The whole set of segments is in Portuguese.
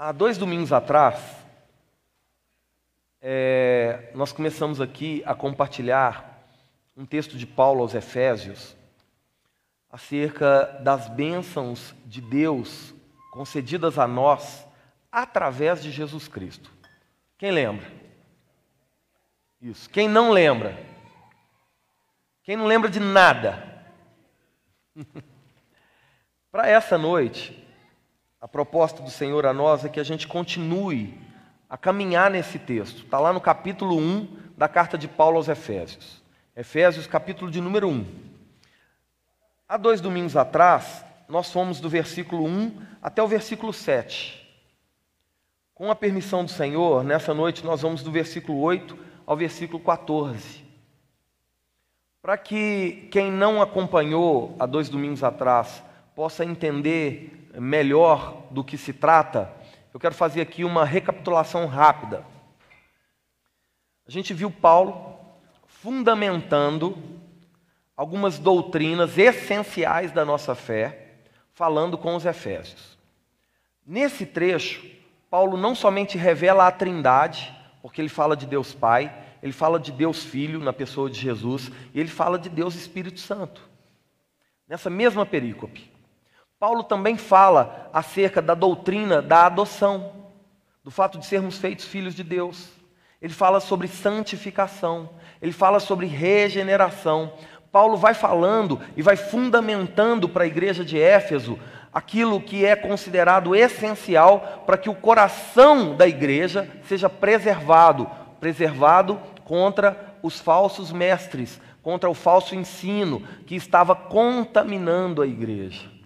Há 2 domingos atrás, nós começamos aqui a compartilhar um texto de Paulo aos Efésios acerca das bênçãos de Deus concedidas a nós através de Jesus Cristo. Quem lembra? Isso. Quem não lembra? Quem não lembra de nada? Para essa noite, a proposta do Senhor a nós é que a gente continue a caminhar nesse texto. Está lá no capítulo 1 da carta de Paulo aos Efésios. Efésios, capítulo de número 1. Há 2 domingos atrás, nós fomos do versículo 1 até o versículo 7. Com a permissão do Senhor, nessa noite nós vamos do versículo 8 ao versículo 14. Para que quem não acompanhou há 2 domingos atrás possa entender melhor do que se trata, eu quero fazer aqui uma recapitulação rápida. A gente viu Paulo fundamentando algumas doutrinas essenciais da nossa fé, falando com os Efésios. Nesse trecho, Paulo não somente revela a Trindade, porque ele fala de Deus Pai, ele fala de Deus Filho na pessoa de Jesus, e ele fala de Deus Espírito Santo. Nessa mesma perícope, Paulo também fala acerca da doutrina da adoção, do fato de sermos feitos filhos de Deus. Ele fala sobre santificação, ele fala sobre regeneração. Paulo vai falando e vai fundamentando para a igreja de Éfeso aquilo que é considerado essencial para que o coração da igreja seja preservado contra os falsos mestres, contra o falso ensino que estava contaminando a igreja.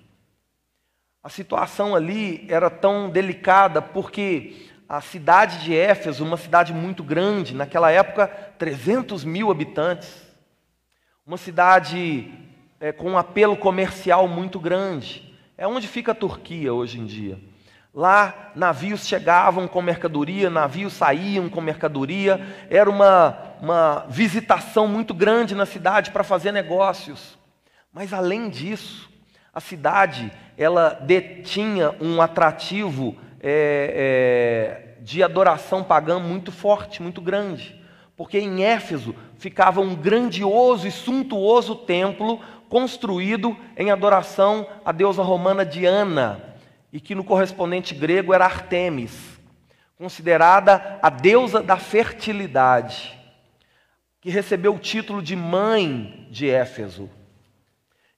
A situação ali era tão delicada porque a cidade de Éfeso, uma cidade muito grande, naquela época 300 mil habitantes, uma cidade com um apelo comercial muito grande, é onde fica a Turquia hoje em dia. Lá navios chegavam com mercadoria, navios saíam com mercadoria, era uma visitação muito grande na cidade para fazer negócios. Mas além disso, a cidade, ela detinha um atrativo de adoração pagã muito forte, muito grande. Porque em Éfeso ficava um grandioso e suntuoso templo construído em adoração à deusa romana Diana, e que no correspondente grego era Artemis, considerada a deusa da fertilidade, que recebeu o título de mãe de Éfeso.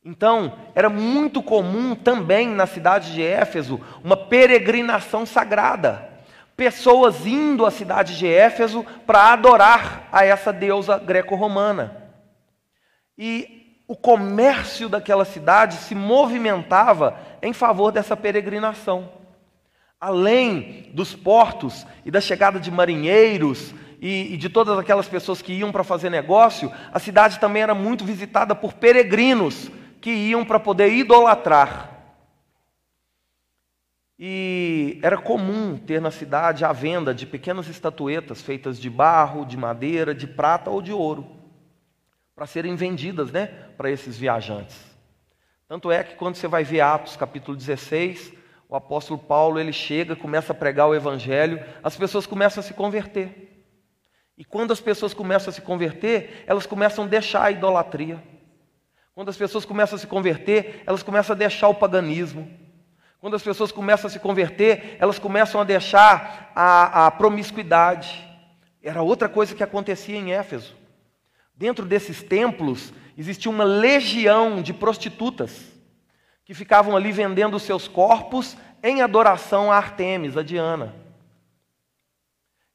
Então, era muito comum também na cidade de Éfeso uma peregrinação sagrada. Pessoas indo à cidade de Éfeso para adorar a essa deusa greco-romana. E o comércio daquela cidade se movimentava em favor dessa peregrinação. Além dos portos e da chegada de marinheiros e de todas aquelas pessoas que iam para fazer negócio, a cidade também era muito visitada por peregrinos que iam para poder idolatrar. E era comum ter na cidade a venda de pequenas estatuetas feitas de barro, de madeira, de prata ou de ouro, para serem vendidas, né, para esses viajantes. Tanto é que quando você vai ver Atos capítulo 16, o apóstolo Paulo, ele chega, começa a pregar o evangelho, as pessoas começam a se converter. E quando as pessoas começam a se converter, elas começam a deixar a idolatria. Quando as pessoas começam a se converter, elas começam a deixar o paganismo. Quando as pessoas começam a se converter, elas começam a deixar a promiscuidade. Era outra coisa que acontecia em Éfeso. Dentro desses templos, existia uma legião de prostitutas que ficavam ali vendendo seus corpos em adoração a Artemis, a Diana.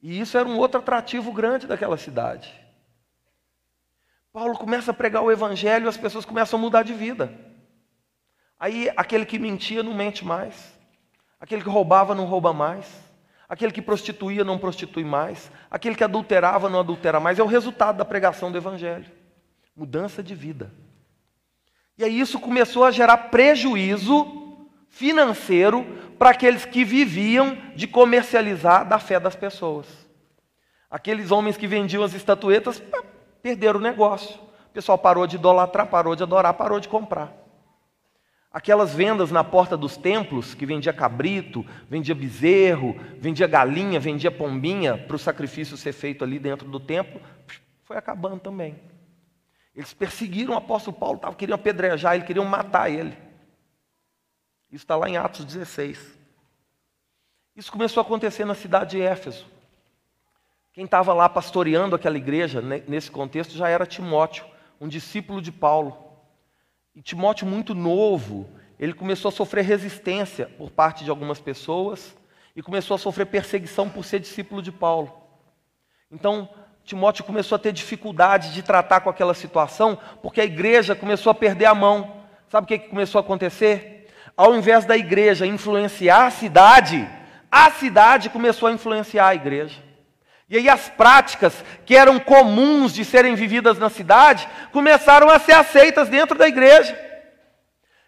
E isso era um outro atrativo grande daquela cidade. Paulo começa a pregar o evangelho e as pessoas começam a mudar de vida. Aí aquele que mentia não mente mais. Aquele que roubava não rouba mais. Aquele que prostituía não prostitui mais. Aquele que adulterava não adultera mais. É o resultado da pregação do evangelho. Mudança de vida. E aí isso começou a gerar prejuízo financeiro para aqueles que viviam de comercializar da fé das pessoas. Aqueles homens que vendiam as estatuetas perderam o negócio. O pessoal parou de idolatrar, parou de adorar, parou de comprar. Aquelas vendas na porta dos templos, que vendia cabrito, vendia bezerro, vendia galinha, vendia pombinha, para o sacrifício ser feito ali dentro do templo, foi acabando também. Eles perseguiram o apóstolo Paulo, queriam apedrejar ele, queriam matar ele. Isso está lá em Atos 16. Isso começou a acontecer na cidade de Éfeso. Quem estava lá pastoreando aquela igreja, nesse contexto, já era Timóteo, um discípulo de Paulo. E Timóteo, muito novo, ele começou a sofrer resistência por parte de algumas pessoas e começou a sofrer perseguição por ser discípulo de Paulo. Então, Timóteo começou a ter dificuldade de tratar com aquela situação porque a igreja começou a perder a mão. Sabe o que começou a acontecer? Ao invés da igreja influenciar a cidade começou a influenciar a igreja. E aí as práticas que eram comuns de serem vividas na cidade começaram a ser aceitas dentro da igreja.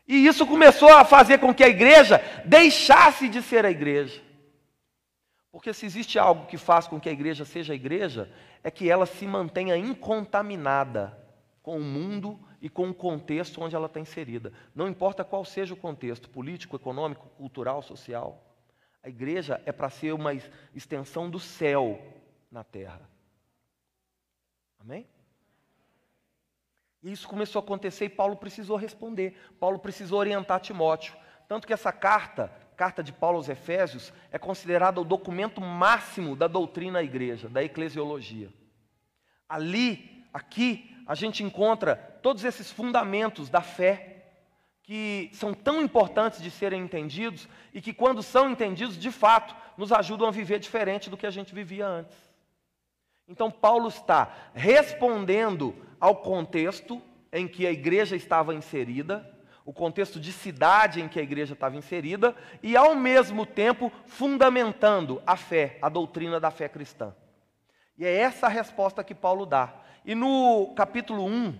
E isso começou a fazer com que a igreja deixasse de ser a igreja. Porque se existe algo que faz com que a igreja seja a igreja, é que ela se mantenha incontaminada com o mundo e com o contexto onde ela está inserida. Não importa qual seja o contexto, político, econômico, cultural, social. A igreja é para ser uma extensão do céu na terra. Amém? E isso começou a acontecer e Paulo precisou responder. Paulo precisou orientar Timóteo. Tanto que essa carta de Paulo aos Efésios, é considerada o documento máximo da doutrina da igreja, da eclesiologia. Ali, aqui, a gente encontra todos esses fundamentos da fé, que são tão importantes de serem entendidos e que, quando são entendidos, de fato, nos ajudam a viver diferente do que a gente vivia antes. Então, Paulo está respondendo ao contexto em que a igreja estava inserida, o contexto de cidade em que a igreja estava inserida e, ao mesmo tempo, fundamentando a fé, a doutrina da fé cristã. E é essa a resposta que Paulo dá. E no capítulo 1,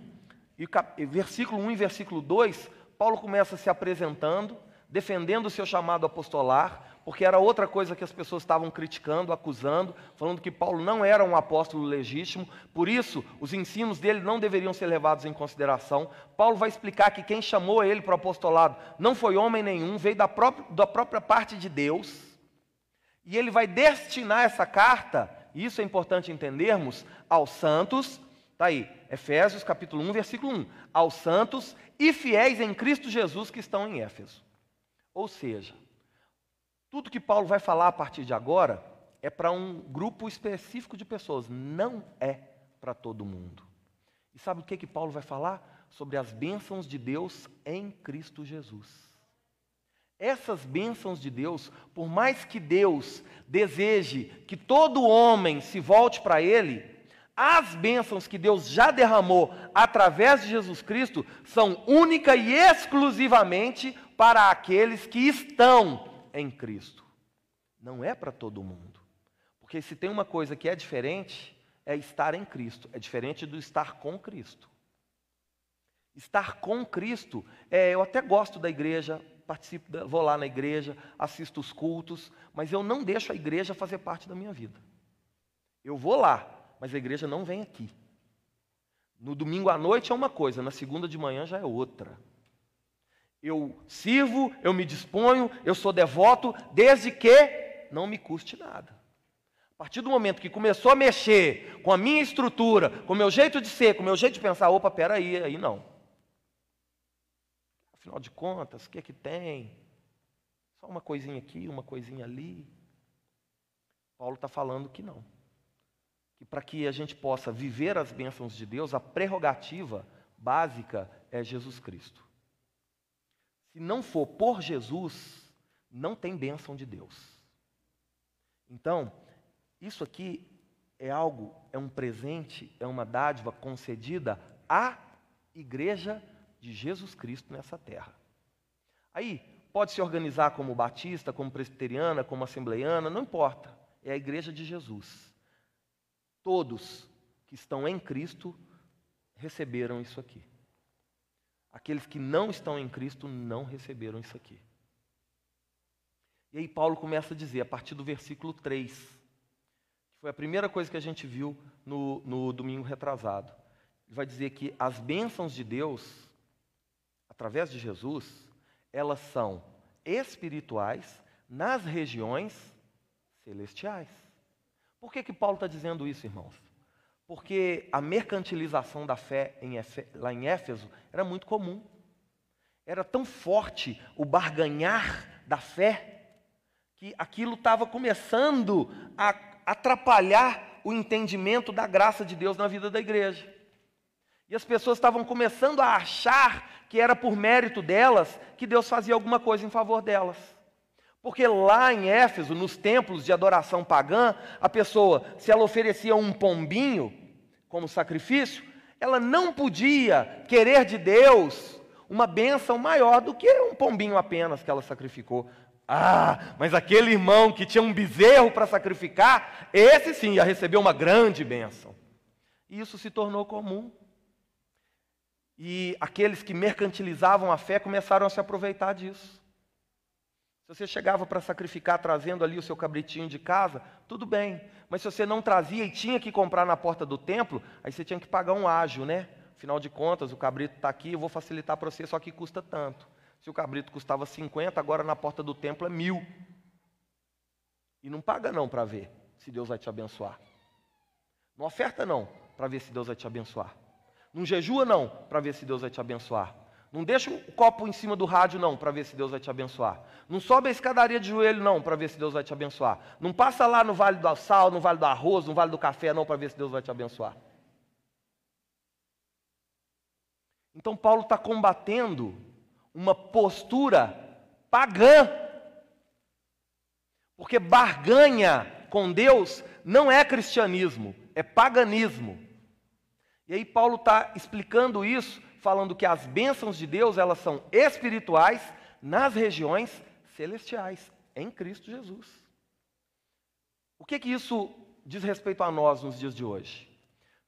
versículo 1 e versículo 2, Paulo começa se apresentando, defendendo o seu chamado apostolar, porque era outra coisa que as pessoas estavam criticando, acusando, falando que Paulo não era um apóstolo legítimo, por isso os ensinos dele não deveriam ser levados em consideração. Paulo vai explicar que quem chamou ele para o apostolado não foi homem nenhum, veio da própria parte de Deus, e ele vai destinar essa carta, e isso é importante entendermos, aos santos. Está aí, Efésios capítulo 1, versículo 1. Aos santos e fiéis em Cristo Jesus que estão em Éfeso. Ou seja, tudo que Paulo vai falar a partir de agora é para um grupo específico de pessoas, não é para todo mundo. E sabe o que Paulo vai falar? Sobre as bênçãos de Deus em Cristo Jesus. Essas bênçãos de Deus, por mais que Deus deseje que todo homem se volte para Ele, as bênçãos que Deus já derramou através de Jesus Cristo são única e exclusivamente para aqueles que estão em Cristo. Não é para todo mundo. Porque se tem uma coisa que é diferente, é estar em Cristo. É diferente do estar com Cristo. Estar com Cristo, eu até gosto da igreja, vou lá na igreja, assisto os cultos, mas eu não deixo a igreja fazer parte da minha vida. Eu vou lá. Mas a igreja não vem aqui. No domingo à noite é uma coisa, na segunda de manhã já é outra. Eu sirvo, eu me disponho, eu sou devoto, desde que não me custe nada. A partir do momento que começou a mexer com a minha estrutura, com o meu jeito de ser, com o meu jeito de pensar, opa, peraí, aí não. Afinal de contas, o que é que tem? Só uma coisinha aqui, uma coisinha ali. Paulo está falando que não. E para que a gente possa viver as bênçãos de Deus, a prerrogativa básica é Jesus Cristo. Se não for por Jesus, não tem bênção de Deus. Então, isso aqui é algo, é um presente, é uma dádiva concedida à igreja de Jesus Cristo nessa terra. Aí, pode se organizar como batista, como presbiteriana, como assembleiana, não importa. É a igreja de Jesus. Todos que estão em Cristo receberam isso aqui. Aqueles que não estão em Cristo não receberam isso aqui. E aí Paulo começa a dizer, a partir do versículo 3, que foi a primeira coisa que a gente viu no domingo retrasado. Ele vai dizer que as bênçãos de Deus, através de Jesus, elas são espirituais nas regiões celestiais. Por que que Paulo está dizendo isso, irmãos? Porque a mercantilização da fé lá em Éfeso era muito comum. Era tão forte o barganhar da fé que aquilo estava começando a atrapalhar o entendimento da graça de Deus na vida da igreja. E as pessoas estavam começando a achar que era por mérito delas que Deus fazia alguma coisa em favor delas. Porque lá em Éfeso, nos templos de adoração pagã, a pessoa, se ela oferecia um pombinho como sacrifício, ela não podia querer de Deus uma bênção maior do que um pombinho apenas que ela sacrificou. Ah, mas aquele irmão que tinha um bezerro para sacrificar, esse sim ia receber uma grande bênção. E isso se tornou comum. E aqueles que mercantilizavam a fé começaram a se aproveitar disso. Se você chegava para sacrificar trazendo ali o seu cabritinho de casa, tudo bem. Mas se você não trazia e tinha que comprar na porta do templo, aí você tinha que pagar um ágio, né? Afinal de contas, o cabrito está aqui, eu vou facilitar para você, só que custa tanto. Se o cabrito custava 50, agora na porta do templo é 1000. E não paga não para ver se Deus vai te abençoar. Não oferta não para ver se Deus vai te abençoar. Não jejua não para ver se Deus vai te abençoar. Não deixa o copo em cima do rádio não para ver se Deus vai te abençoar. Não sobe a escadaria de joelho não para ver se Deus vai te abençoar. Não passa lá no vale do sal, no vale do arroz, no vale do café não para ver se Deus vai te abençoar. Então Paulo está combatendo uma postura pagã. Porque barganha com Deus não é cristianismo, é paganismo. E aí Paulo está explicando isso, falando que as bênçãos de Deus, elas são espirituais nas regiões celestiais, em Cristo Jesus. O que que isso diz respeito a nós nos dias de hoje?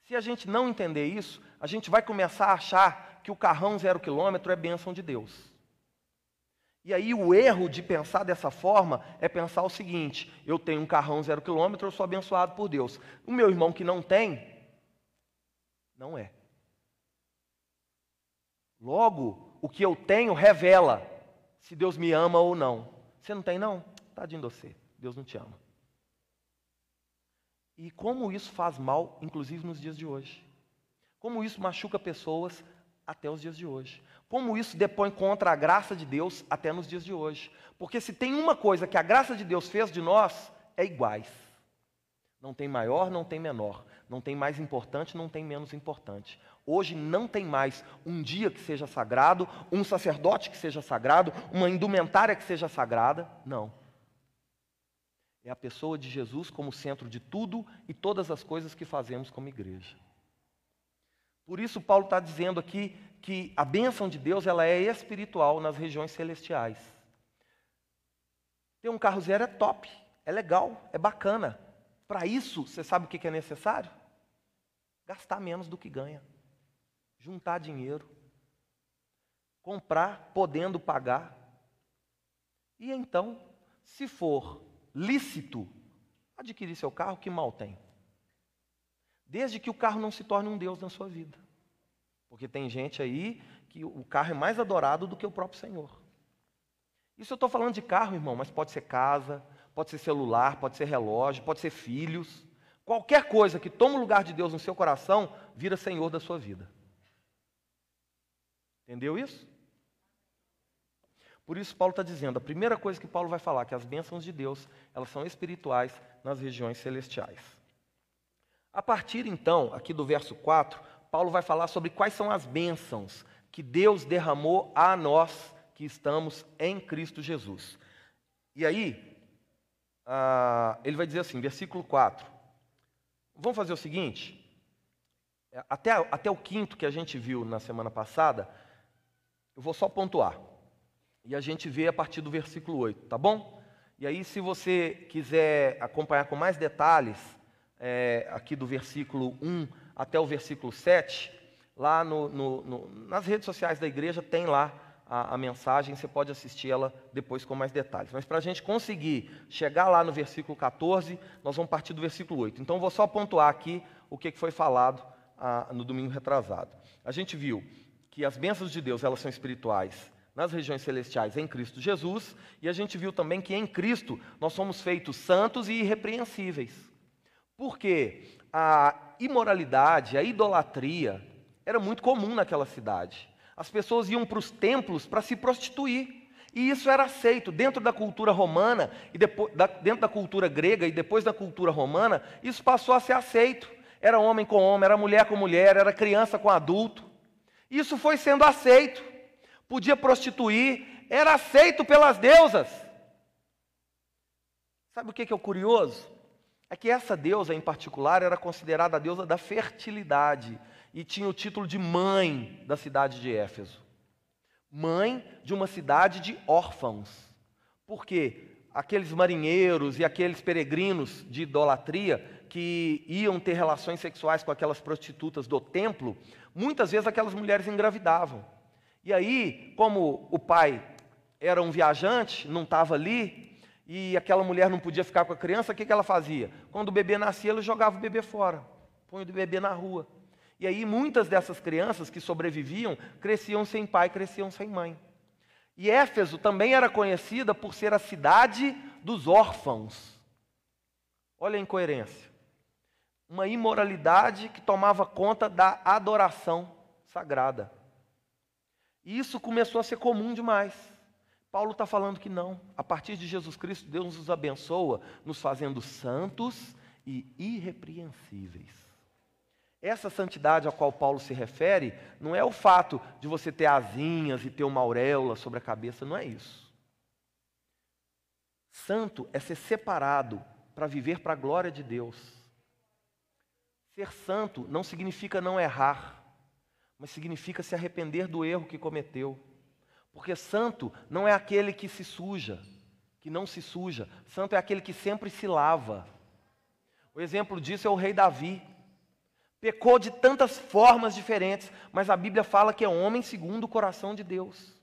Se a gente não entender isso, a gente vai começar a achar que o carrão 0 quilômetro é bênção de Deus. E aí o erro de pensar dessa forma é pensar o seguinte: eu tenho um carrão 0 quilômetro, eu sou abençoado por Deus. O meu irmão que não tem, não é. Logo, o que eu tenho revela se Deus me ama ou não. Você não tem não? Tadinho de você, Deus não te ama. E como isso faz mal, inclusive nos dias de hoje. Como isso machuca pessoas até os dias de hoje. Como isso depõe contra a graça de Deus até nos dias de hoje. Porque se tem uma coisa que a graça de Deus fez de nós, é iguais. Não tem maior, não tem menor. Não tem mais importante, não tem menos importante. Hoje não tem mais um dia que seja sagrado, um sacerdote que seja sagrado, uma indumentária que seja sagrada. Não. É a pessoa de Jesus como centro de tudo e todas as coisas que fazemos como igreja. Por isso Paulo está dizendo aqui que a bênção de Deus, ela é espiritual nas regiões celestiais. Ter um carro zero é top, é legal, é bacana. Para isso, você sabe o que é necessário? Gastar menos do que ganha. Juntar dinheiro. Comprar, podendo pagar. E então, se for lícito, adquirir seu carro, que mal tem? Desde que o carro não se torne um Deus na sua vida. Porque tem gente aí que o carro é mais adorado do que o próprio Senhor. Isso eu estou falando de carro, irmão, mas pode ser casa, pode ser celular, pode ser relógio, pode ser filhos. Qualquer coisa que toma o lugar de Deus no seu coração, vira Senhor da sua vida. Entendeu isso? Por isso Paulo está dizendo, a primeira coisa que Paulo vai falar, que as bênçãos de Deus, elas são espirituais nas regiões celestiais. A partir, então, aqui do verso 4, Paulo vai falar sobre quais são as bênçãos que Deus derramou a nós que estamos em Cristo Jesus. E aí, ele vai dizer assim, versículo 4. Vamos fazer o seguinte, até o 5º que a gente viu na semana passada, eu vou só pontuar. E a gente vê a partir do versículo 8, tá bom? E aí, se você quiser acompanhar com mais detalhes, aqui do versículo 1 até o versículo 7, lá nas redes sociais da igreja tem lá a mensagem, você pode assistir ela depois com mais detalhes. Mas para a gente conseguir chegar lá no versículo 14, nós vamos partir do versículo 8. Então, vou só pontuar aqui o que foi falado no domingo retrasado. A gente viu que as bênçãos de Deus, elas são espirituais nas regiões celestiais em Cristo Jesus, e a gente viu também que em Cristo nós somos feitos santos e irrepreensíveis. Porque a imoralidade, a idolatria, era muito comum naquela cidade. As pessoas iam para os templos para se prostituir, e isso era aceito dentro da cultura romana, e depois, dentro da cultura grega e depois da cultura romana, isso passou a ser aceito. Era homem com homem, era mulher com mulher, era criança com adulto. Isso foi sendo aceito. Podia prostituir, era aceito pelas deusas. Sabe o que é o curioso? É que essa deusa em particular era considerada a deusa da fertilidade e tinha o título de mãe da cidade de Éfeso. Mãe de uma cidade de órfãos. Porque aqueles marinheiros e aqueles peregrinos de idolatria que iam ter relações sexuais com aquelas prostitutas do templo, muitas vezes aquelas mulheres engravidavam. E aí, como o pai era um viajante, não estava ali, e aquela mulher não podia ficar com a criança, o que ela fazia? Quando o bebê nascia, ela jogava o bebê fora, punha o bebê na rua. E aí, muitas dessas crianças que sobreviviam, cresciam sem pai, cresciam sem mãe. E Éfeso também era conhecida por ser a cidade dos órfãos. Olha a incoerência. Uma imoralidade que tomava conta da adoração sagrada. E isso começou a ser comum demais. Paulo está falando que não. A partir de Jesus Cristo, Deus nos abençoa, nos fazendo santos e irrepreensíveis. Essa santidade a qual Paulo se refere não é o fato de você ter asinhas e ter uma auréola sobre a cabeça, não é isso. Santo é ser separado para viver para a glória de Deus. Ser santo não significa não errar, mas significa se arrepender do erro que cometeu. Porque santo não é aquele que se suja, que não se suja. Santo é aquele que sempre se lava. O exemplo disso é o rei Davi. Pecou de tantas formas diferentes, mas a Bíblia fala que é homem segundo o coração de Deus.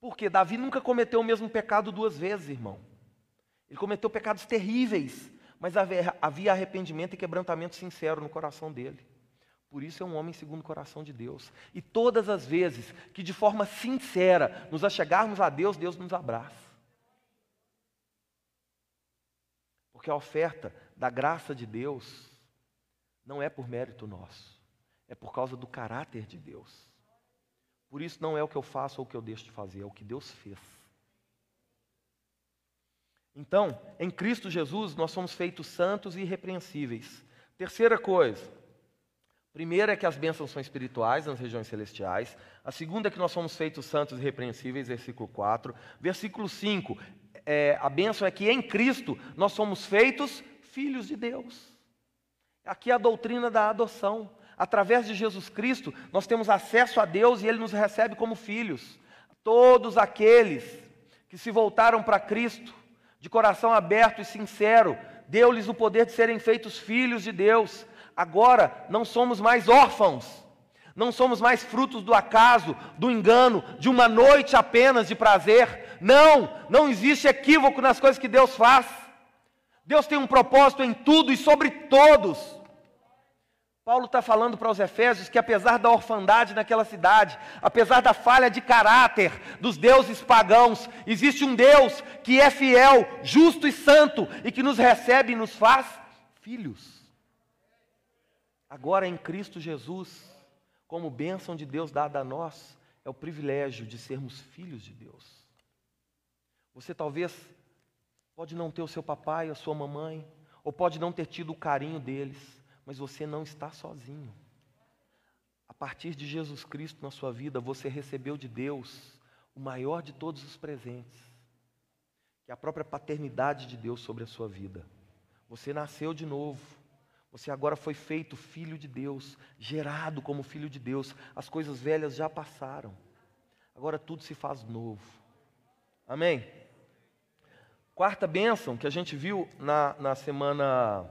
Porque Davi nunca cometeu o mesmo pecado duas vezes, irmão. Ele cometeu pecados terríveis, mas havia arrependimento e quebrantamento sincero no coração dele. Por isso é um homem segundo o coração de Deus. E todas as vezes que de forma sincera nos achegarmos a Deus, Deus nos abraça. Porque a oferta da graça de Deus não é por mérito nosso. É por causa do caráter de Deus. Por isso não é o que eu faço ou o que eu deixo de fazer, é o que Deus fez. Então, em Cristo Jesus, nós somos feitos santos e irrepreensíveis. Terceira coisa. Primeiro é que as bênçãos são espirituais nas regiões celestiais. A segunda é que nós somos feitos santos e irrepreensíveis, versículo 4. Versículo 5, a bênção é que em Cristo nós somos feitos filhos de Deus. Aqui é a doutrina da adoção. Através de Jesus Cristo, nós temos acesso a Deus e Ele nos recebe como filhos. Todos aqueles que se voltaram para Cristo, de coração aberto e sincero, deu-lhes o poder de serem feitos filhos de Deus. Agora não somos mais órfãos, não somos mais frutos do acaso, do engano, de uma noite apenas de prazer. Não, não existe equívoco nas coisas que Deus faz. Deus tem um propósito em tudo e sobre todos. Paulo está falando para os Efésios que apesar da orfandade naquela cidade, apesar da falha de caráter dos deuses pagãos, existe um Deus que é fiel, justo e santo e que nos recebe e nos faz filhos. Agora em Cristo Jesus, como bênção de Deus dada a nós, é o privilégio de sermos filhos de Deus. Você talvez pode não ter o seu papai, a sua mamãe, ou pode não ter tido o carinho deles, mas você não está sozinho. A partir de Jesus Cristo na sua vida, você recebeu de Deus o maior de todos os presentes, que é a própria paternidade de Deus sobre a sua vida. Você nasceu de novo. Você agora foi feito filho de Deus, gerado como filho de Deus. As coisas velhas já passaram. Agora tudo se faz novo. Amém? Quarta bênção que a gente viu na semana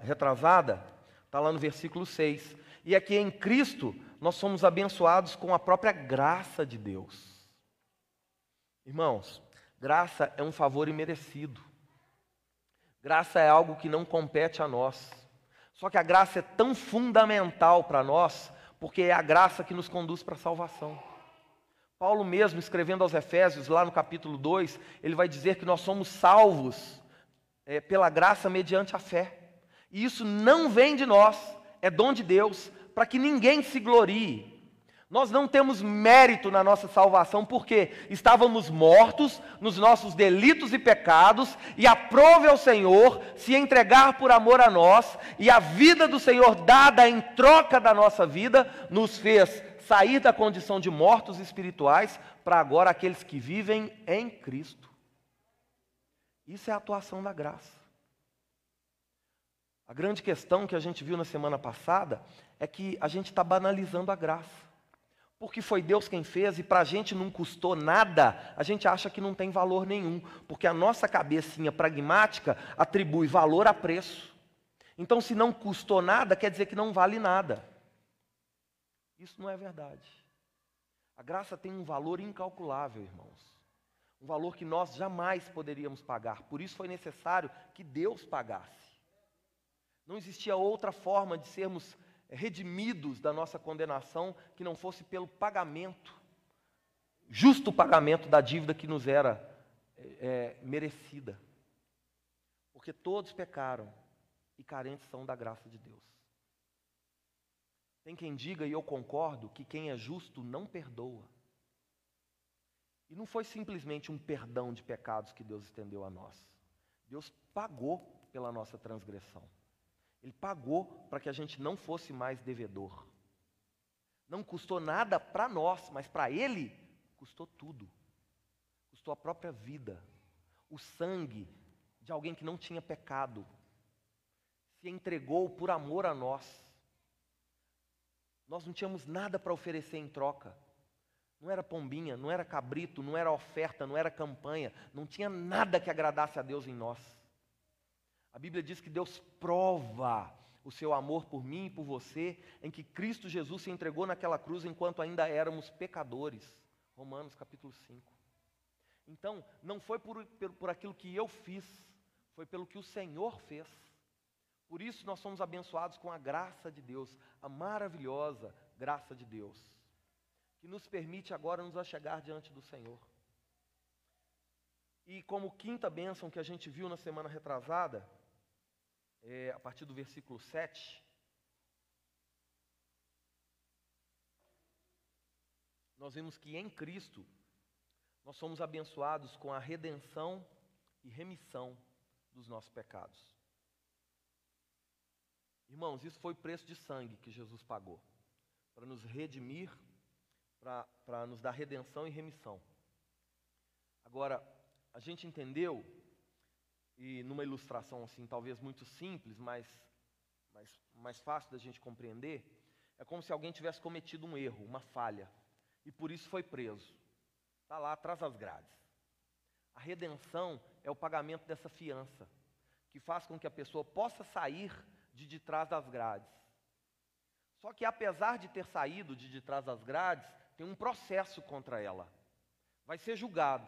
retrasada, está lá no versículo 6. E é que em Cristo nós somos abençoados com a própria graça de Deus. Irmãos, graça é um favor imerecido. Graça é algo que não compete a nós. Só que a graça é tão fundamental para nós, porque é a graça que nos conduz para a salvação. Paulo mesmo, escrevendo aos Efésios, lá no capítulo 2, ele vai dizer que nós somos salvos pela graça mediante a fé. E isso não vem de nós, é dom de Deus, para que ninguém se glorie. Nós não temos mérito na nossa salvação, porque estávamos mortos nos nossos delitos e pecados, e aprove ao Senhor se entregar por amor a nós, e a vida do Senhor dada em troca da nossa vida, nos fez sair da condição de mortos espirituais, para agora aqueles que vivem em Cristo. Isso é a atuação da graça. A grande questão que a gente viu na semana passada, é que a gente está banalizando a graça. Porque foi Deus quem fez e para a gente não custou nada, a gente acha que não tem valor nenhum, porque a nossa cabecinha pragmática atribui valor a preço. Então, se não custou nada, quer dizer que não vale nada. Isso não é verdade. A graça tem um valor incalculável, irmãos. Um valor que nós jamais poderíamos pagar. Por isso foi necessário que Deus pagasse. Não existia outra forma de sermos redimidos da nossa condenação, que não fosse pelo pagamento, justo pagamento da dívida que nos era merecida. Porque todos pecaram e carentes são da graça de Deus. Tem quem diga, e eu concordo, que quem é justo não perdoa. E não foi simplesmente um perdão de pecados que Deus estendeu a nós. Deus pagou pela nossa transgressão. Ele pagou para que a gente não fosse mais devedor. Não custou nada para nós, mas para Ele custou tudo. Custou a própria vida. O sangue de alguém que não tinha pecado. Se entregou por amor a nós. Nós não tínhamos nada para oferecer em troca. Não era pombinha, não era cabrito, não era oferta, não era campanha. Não tinha nada que agradasse a Deus em nós. A Bíblia diz que Deus prova o seu amor por mim e por você, em que Cristo Jesus se entregou naquela cruz enquanto ainda éramos pecadores. Romanos capítulo 5. Então, não foi por aquilo que eu fiz, foi pelo que o Senhor fez. Por isso nós somos abençoados com a graça de Deus, a maravilhosa graça de Deus, que nos permite agora nos achegar diante do Senhor. E como quinta bênção que a gente viu na semana retrasada, a partir do versículo 7, nós vimos que em Cristo nós somos abençoados com a redenção e remissão dos nossos pecados. Irmãos, isso foi o preço de sangue que Jesus pagou, para nos redimir, para nos dar redenção e remissão. Agora, a gente entendeu, e numa ilustração assim, talvez muito simples, mas mais fácil da gente compreender, é como se alguém tivesse cometido um erro, uma falha, e por isso foi preso. Está lá atrás das grades. A redenção é o pagamento dessa fiança, que faz com que a pessoa possa sair de trás das grades. Só que apesar de ter saído de trás das grades, tem um processo contra ela. Vai ser julgado.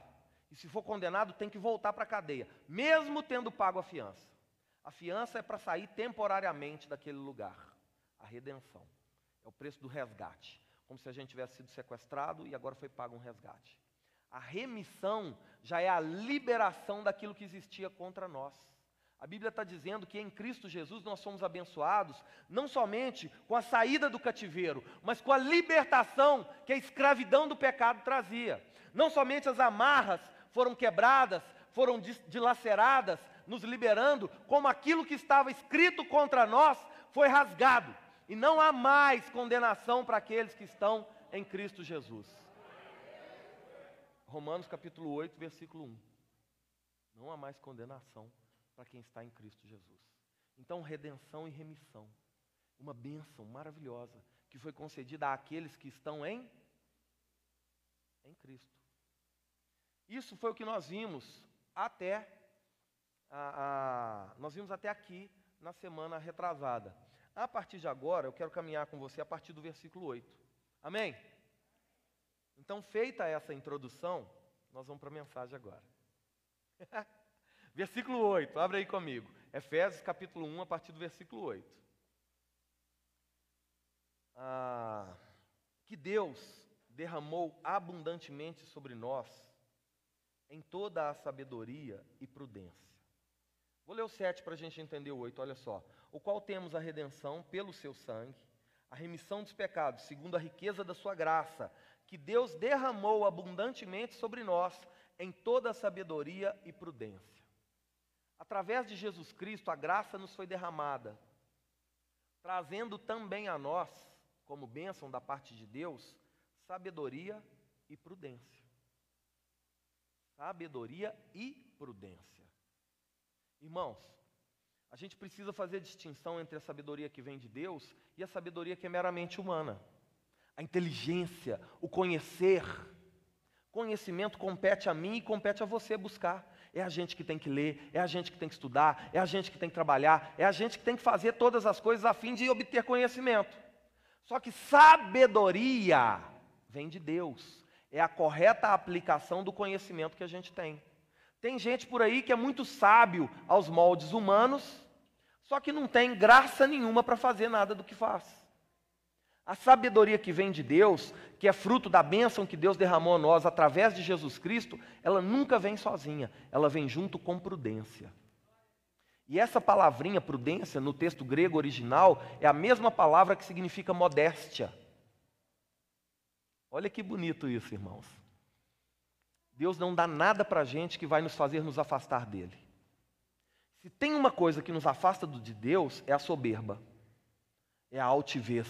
E se for condenado, tem que voltar para a cadeia, mesmo tendo pago a fiança. A fiança é para sair temporariamente daquele lugar. A redenção é o preço do resgate. Como se a gente tivesse sido sequestrado e agora foi pago um resgate. A remissão já é a liberação daquilo que existia contra nós. A Bíblia está dizendo que em Cristo Jesus nós somos abençoados, não somente com a saída do cativeiro, mas com a libertação que a escravidão do pecado trazia. Não somente as amarras foram quebradas, foram dilaceradas, nos liberando, como aquilo que estava escrito contra nós foi rasgado. E não há mais condenação para aqueles que estão em Cristo Jesus. Romanos capítulo 8, versículo 1. Não há mais condenação para quem está em Cristo Jesus. Então, redenção e remissão. Uma bênção maravilhosa que foi concedida àqueles que estão em Cristo. Isso foi o que nós vimos até aqui na semana retrasada. A partir de agora, eu quero caminhar com você a partir do versículo 8. Amém? Então, feita essa introdução, nós vamos para a mensagem agora. Versículo 8, abre aí comigo. Efésios capítulo 1, a partir do versículo 8. Que Deus derramou abundantemente sobre nós em toda a sabedoria e prudência. Vou ler o 7 para a gente entender o 8, olha só. O qual temos a redenção pelo seu sangue, a remissão dos pecados, segundo a riqueza da sua graça, que Deus derramou abundantemente sobre nós em toda a sabedoria e prudência. Através de Jesus Cristo, a graça nos foi derramada, trazendo também a nós, como bênção da parte de Deus, sabedoria e prudência. Sabedoria e prudência. Irmãos, a gente precisa fazer distinção entre a sabedoria que vem de Deus e a sabedoria que é meramente humana. A inteligência, o conhecer. Conhecimento compete a mim e compete a você buscar. É a gente que tem que ler, é a gente que tem que estudar, é a gente que tem que trabalhar, é a gente que tem que fazer todas as coisas a fim de obter conhecimento. Só que sabedoria vem de Deus. É a correta aplicação do conhecimento que a gente tem. Tem gente por aí que é muito sábio aos moldes humanos, só que não tem graça nenhuma para fazer nada do que faz. A sabedoria que vem de Deus, que é fruto da bênção que Deus derramou a nós através de Jesus Cristo, ela nunca vem sozinha, ela vem junto com prudência. E essa palavrinha prudência, no texto grego original, é a mesma palavra que significa modéstia. Olha que bonito isso, irmãos. Deus não dá nada para a gente que vai nos fazer nos afastar dele. Se tem uma coisa que nos afasta de Deus, é a soberba, é a altivez.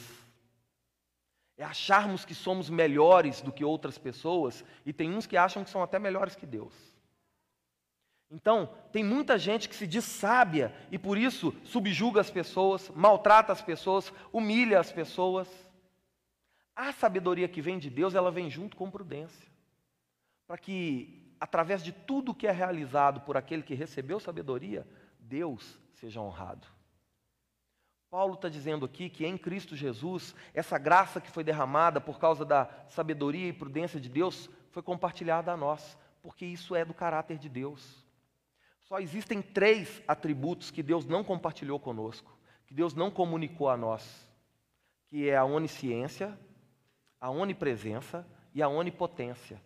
É acharmos que somos melhores do que outras pessoas, e tem uns que acham que são até melhores que Deus. Então, tem muita gente que se diz sábia e por isso subjuga as pessoas, maltrata as pessoas, humilha as pessoas. A sabedoria que vem de Deus, ela vem junto com prudência. Para que, através de tudo que é realizado por aquele que recebeu sabedoria, Deus seja honrado. Paulo está dizendo aqui que em Cristo Jesus, essa graça que foi derramada por causa da sabedoria e prudência de Deus, foi compartilhada a nós, porque isso é do caráter de Deus. Só existem 3 atributos que Deus não compartilhou conosco, que Deus não comunicou a nós, que é a onisciência, a onipresença e a onipotência.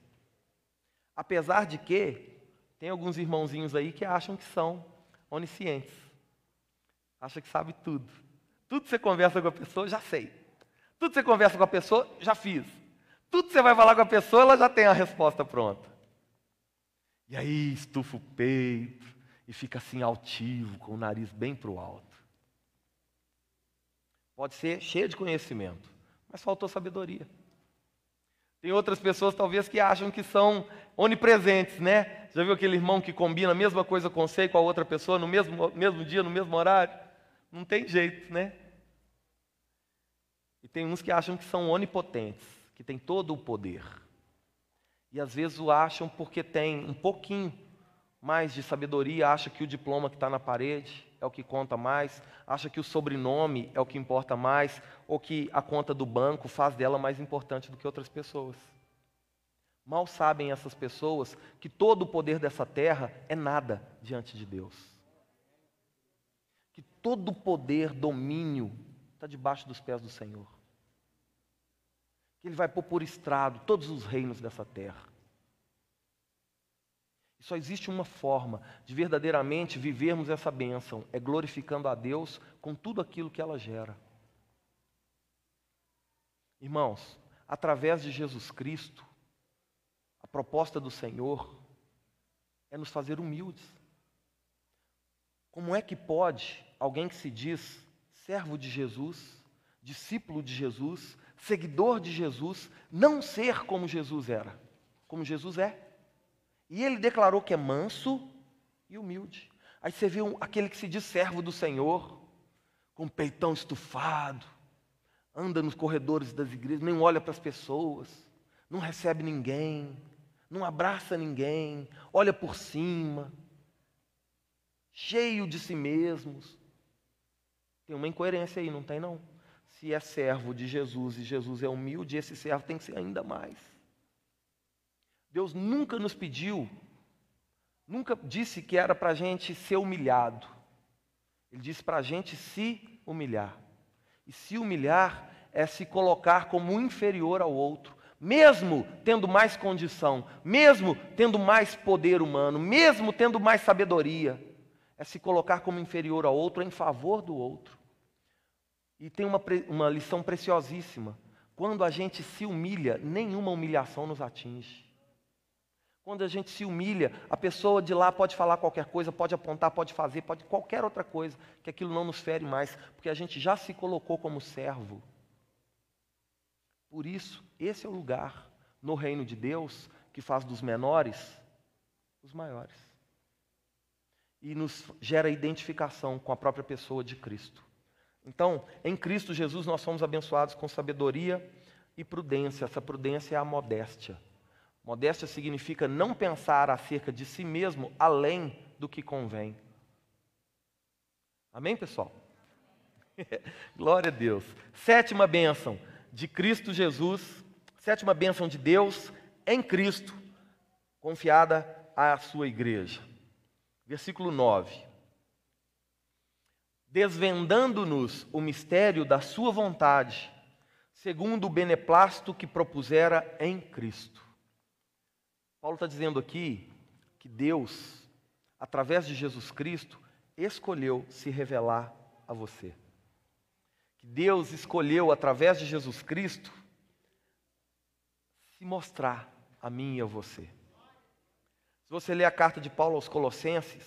Apesar de que tem alguns irmãozinhos aí que acham que são oniscientes, acham que sabe tudo. Tudo que você conversa com a pessoa, já sei. Tudo que você conversa com a pessoa, já fiz. Tudo que você vai falar com a pessoa, ela já tem a resposta pronta. E aí estufa o peito e fica assim altivo, com o nariz bem para o alto. Pode ser cheio de conhecimento, mas faltou sabedoria. Tem outras pessoas, talvez, que acham que são onipresentes, né? Já viu aquele irmão que combina a mesma coisa com você e com a outra pessoa no mesmo dia, no mesmo horário? Não tem jeito, né? E tem uns que acham que são onipotentes, que tem todo o poder. E às vezes o acham porque tem um pouquinho mais de sabedoria, acha que o diploma que está na parede é o que conta mais, acha que o sobrenome é o que importa mais, ou que a conta do banco faz dela mais importante do que outras pessoas. Mal sabem essas pessoas que todo o poder dessa terra é nada diante de Deus. Que todo o poder, domínio, está debaixo dos pés do Senhor. Que Ele vai pôr por estrado todos os reinos dessa terra. E só existe uma forma de verdadeiramente vivermos essa bênção, é glorificando a Deus com tudo aquilo que ela gera. Irmãos, através de Jesus Cristo, a proposta do Senhor é nos fazer humildes. Como é que pode alguém que se diz servo de Jesus, discípulo de Jesus, seguidor de Jesus, não ser como Jesus era, como Jesus é? E ele declarou que é manso e humilde. Aí você vê aquele que se diz servo do Senhor, com o peitão estufado, anda nos corredores das igrejas, nem olha para as pessoas, não recebe ninguém, não abraça ninguém, olha por cima, cheio de si mesmos. Tem uma incoerência aí, não tem não? Se é servo de Jesus e Jesus é humilde, esse servo tem que ser ainda mais. Deus nunca nos pediu, nunca disse que era para a gente ser humilhado. Ele disse para a gente se humilhar. E se humilhar é se colocar como inferior ao outro, mesmo tendo mais condição, mesmo tendo mais poder humano, mesmo tendo mais sabedoria, é se colocar como inferior ao outro, em favor do outro. E tem uma lição preciosíssima. Quando a gente se humilha, nenhuma humilhação nos atinge. Quando a gente se humilha, a pessoa de lá pode falar qualquer coisa, pode apontar, pode fazer, pode qualquer outra coisa, que aquilo não nos fere mais, porque a gente já se colocou como servo. Por isso, esse é o lugar no reino de Deus que faz dos menores os maiores. E nos gera identificação com a própria pessoa de Cristo. Então, em Cristo Jesus nós somos abençoados com sabedoria e prudência. Essa prudência é a modéstia. Modéstia significa não pensar acerca de si mesmo além do que convém. Amém, pessoal? Glória a Deus. Sétima bênção de Cristo Jesus, sétima bênção de Deus em Cristo, confiada à sua igreja. Versículo 9. Desvendando-nos o mistério da sua vontade, segundo o beneplácito que propusera em Cristo. Paulo está dizendo aqui que Deus, através de Jesus Cristo, escolheu se revelar a você. Que Deus escolheu, através de Jesus Cristo, se mostrar a mim e a você. Se você ler a carta de Paulo aos Colossenses,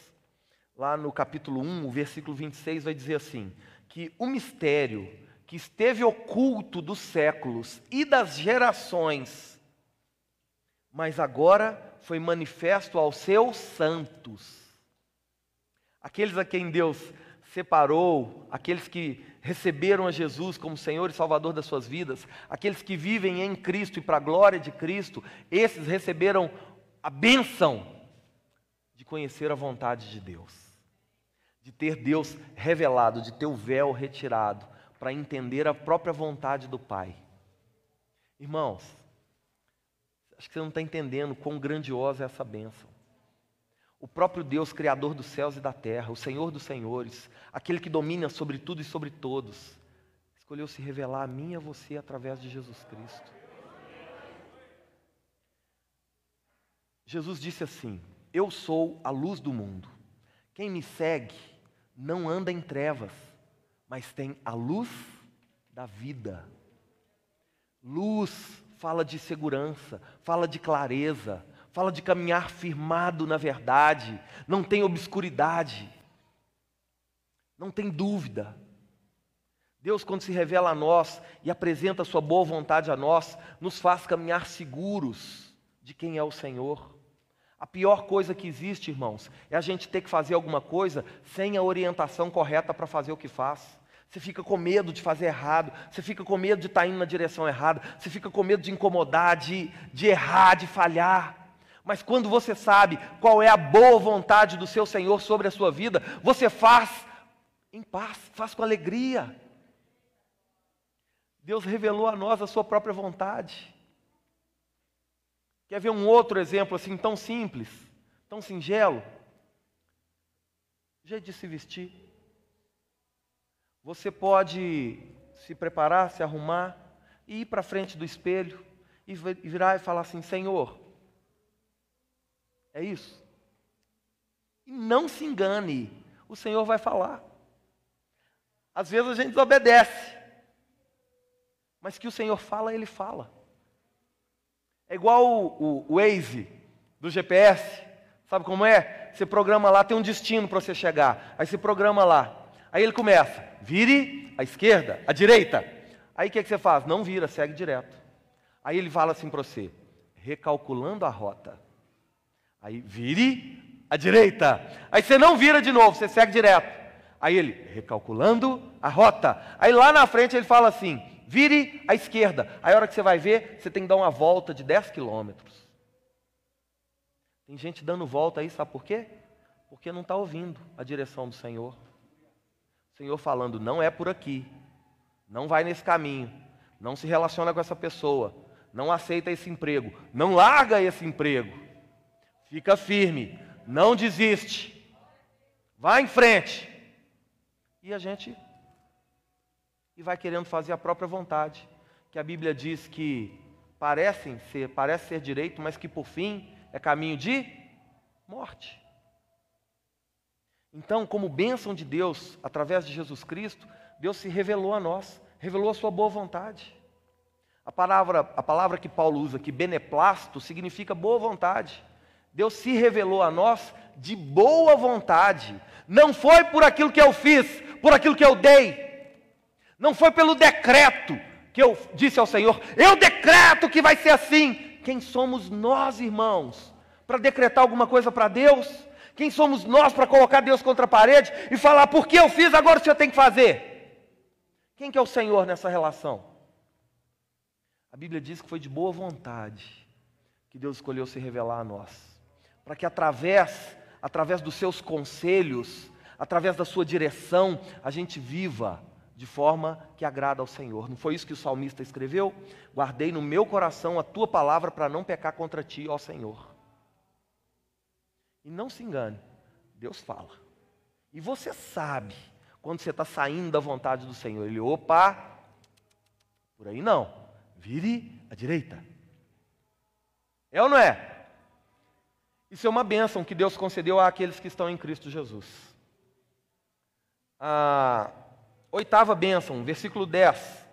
lá no capítulo 1, o versículo 26 vai dizer assim, que o mistério que esteve oculto dos séculos e das gerações, mas agora foi manifesto aos seus santos. Aqueles a quem Deus separou, aqueles que receberam a Jesus como Senhor e Salvador das suas vidas, aqueles que vivem em Cristo e para a glória de Cristo, esses receberam a bênção de conhecer a vontade de Deus, de ter Deus revelado, de ter o véu retirado, para entender a própria vontade do Pai. Irmãos, acho que você não está entendendo quão grandiosa é essa bênção. O próprio Deus, Criador dos céus e da terra, o Senhor dos senhores, aquele que domina sobre tudo e sobre todos, escolheu se revelar a mim e a você através de Jesus Cristo. Jesus disse assim, eu sou a luz do mundo. Quem me segue não anda em trevas, mas tem a luz da vida. Luz fala de segurança, fala de clareza, fala de caminhar firmado na verdade, não tem obscuridade, não tem dúvida. Deus, quando se revela a nós e apresenta a sua boa vontade a nós, nos faz caminhar seguros de quem é o Senhor. A pior coisa que existe, irmãos, é a gente ter que fazer alguma coisa sem a orientação correta para fazer o que faz. Você fica com medo de fazer errado, você fica com medo de estar indo na direção errada, você fica com medo de incomodar, de errar, de falhar. Mas quando você sabe qual é a boa vontade do seu Senhor sobre a sua vida, você faz em paz, faz com alegria. Deus revelou a nós a sua própria vontade. Quer ver um outro exemplo assim tão simples, tão singelo? O jeito de se vestir. Você pode se preparar, se arrumar, e ir para frente do espelho e virar e falar assim, Senhor, é isso? E não se engane, o Senhor vai falar. Às vezes a gente desobedece, mas que o Senhor fala, Ele fala. É igual o Waze do GPS, sabe como é? Você programa lá, tem um destino para você chegar, aí você programa lá. Aí ele começa, vire à esquerda, à direita. Aí o que é que você faz? Não vira, segue direto. Aí ele fala assim para você, recalculando a rota. Aí vire à direita. Aí você não vira de novo, você segue direto. Aí ele, recalculando a rota. Aí lá na frente ele fala assim, vire à esquerda. Aí a hora que você vai ver, você tem que dar uma volta de 10 quilômetros. Tem gente dando volta aí, sabe por quê? Porque não está ouvindo a direção do Senhor. O Senhor falando, não é por aqui, não vai nesse caminho, não se relaciona com essa pessoa, não aceita esse emprego, não larga esse emprego, fica firme, não desiste, vá em frente. E a gente vai querendo fazer a própria vontade, que a Bíblia diz que parece ser direito, mas que por fim é caminho de morte. Então, como bênção de Deus, através de Jesus Cristo, Deus se revelou a nós, revelou a sua boa vontade. A palavra que Paulo usa aqui, beneplasto, significa boa vontade. Deus se revelou a nós de boa vontade. Não foi por aquilo que eu fiz, por aquilo que eu dei. Não foi pelo decreto que eu disse ao Senhor, eu decreto que vai ser assim. Quem somos nós, irmãos, para decretar alguma coisa para Deus? Quem somos nós para colocar Deus contra a parede e falar, porque eu fiz, agora o Senhor tem que fazer? Quem que é o Senhor nessa relação? A Bíblia diz que foi de boa vontade que Deus escolheu se revelar a nós, para que através dos seus conselhos, através da sua direção, a gente viva de forma que agrada ao Senhor. Não foi isso que o salmista escreveu? Guardei no meu coração a tua palavra para não pecar contra ti, ó Senhor. E não se engane, Deus fala. E você sabe quando você está saindo da vontade do Senhor. Ele, opa, por aí não, vire à direita. É ou não é? Isso é uma bênção que Deus concedeu àqueles que estão em Cristo Jesus. A oitava bênção, versículo 10.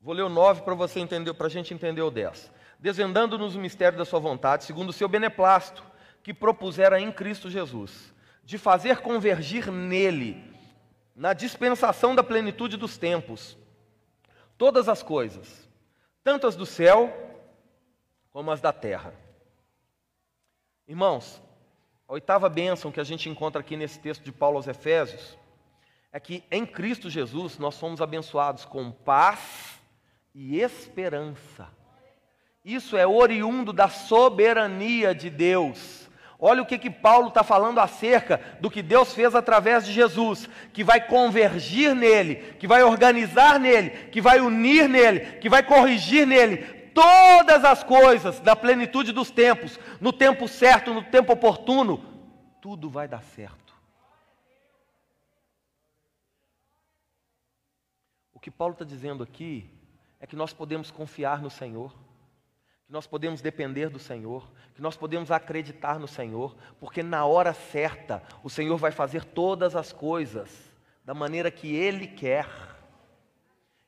Vou ler o 9 para você entender, para a gente entender o 10. Desvendando-nos o mistério da sua vontade, segundo o seu beneplácito, que propusera em Cristo Jesus, de fazer convergir nele, na dispensação da plenitude dos tempos, todas as coisas, tanto as do céu como as da terra. Irmãos, a oitava bênção que a gente encontra aqui nesse texto de Paulo aos Efésios é que em Cristo Jesus nós somos abençoados com paz e esperança. Isso é oriundo da soberania de Deus. Olha o que Paulo está falando acerca do que Deus fez através de Jesus, que vai convergir nele, que vai organizar nele, que vai unir nele, que vai corrigir nele todas as coisas, na plenitude dos tempos, no tempo certo, no tempo oportuno, tudo vai dar certo. O que Paulo está dizendo aqui é que nós podemos confiar no Senhor, que nós podemos depender do Senhor, que nós podemos acreditar no Senhor, porque na hora certa o Senhor vai fazer todas as coisas da maneira que Ele quer.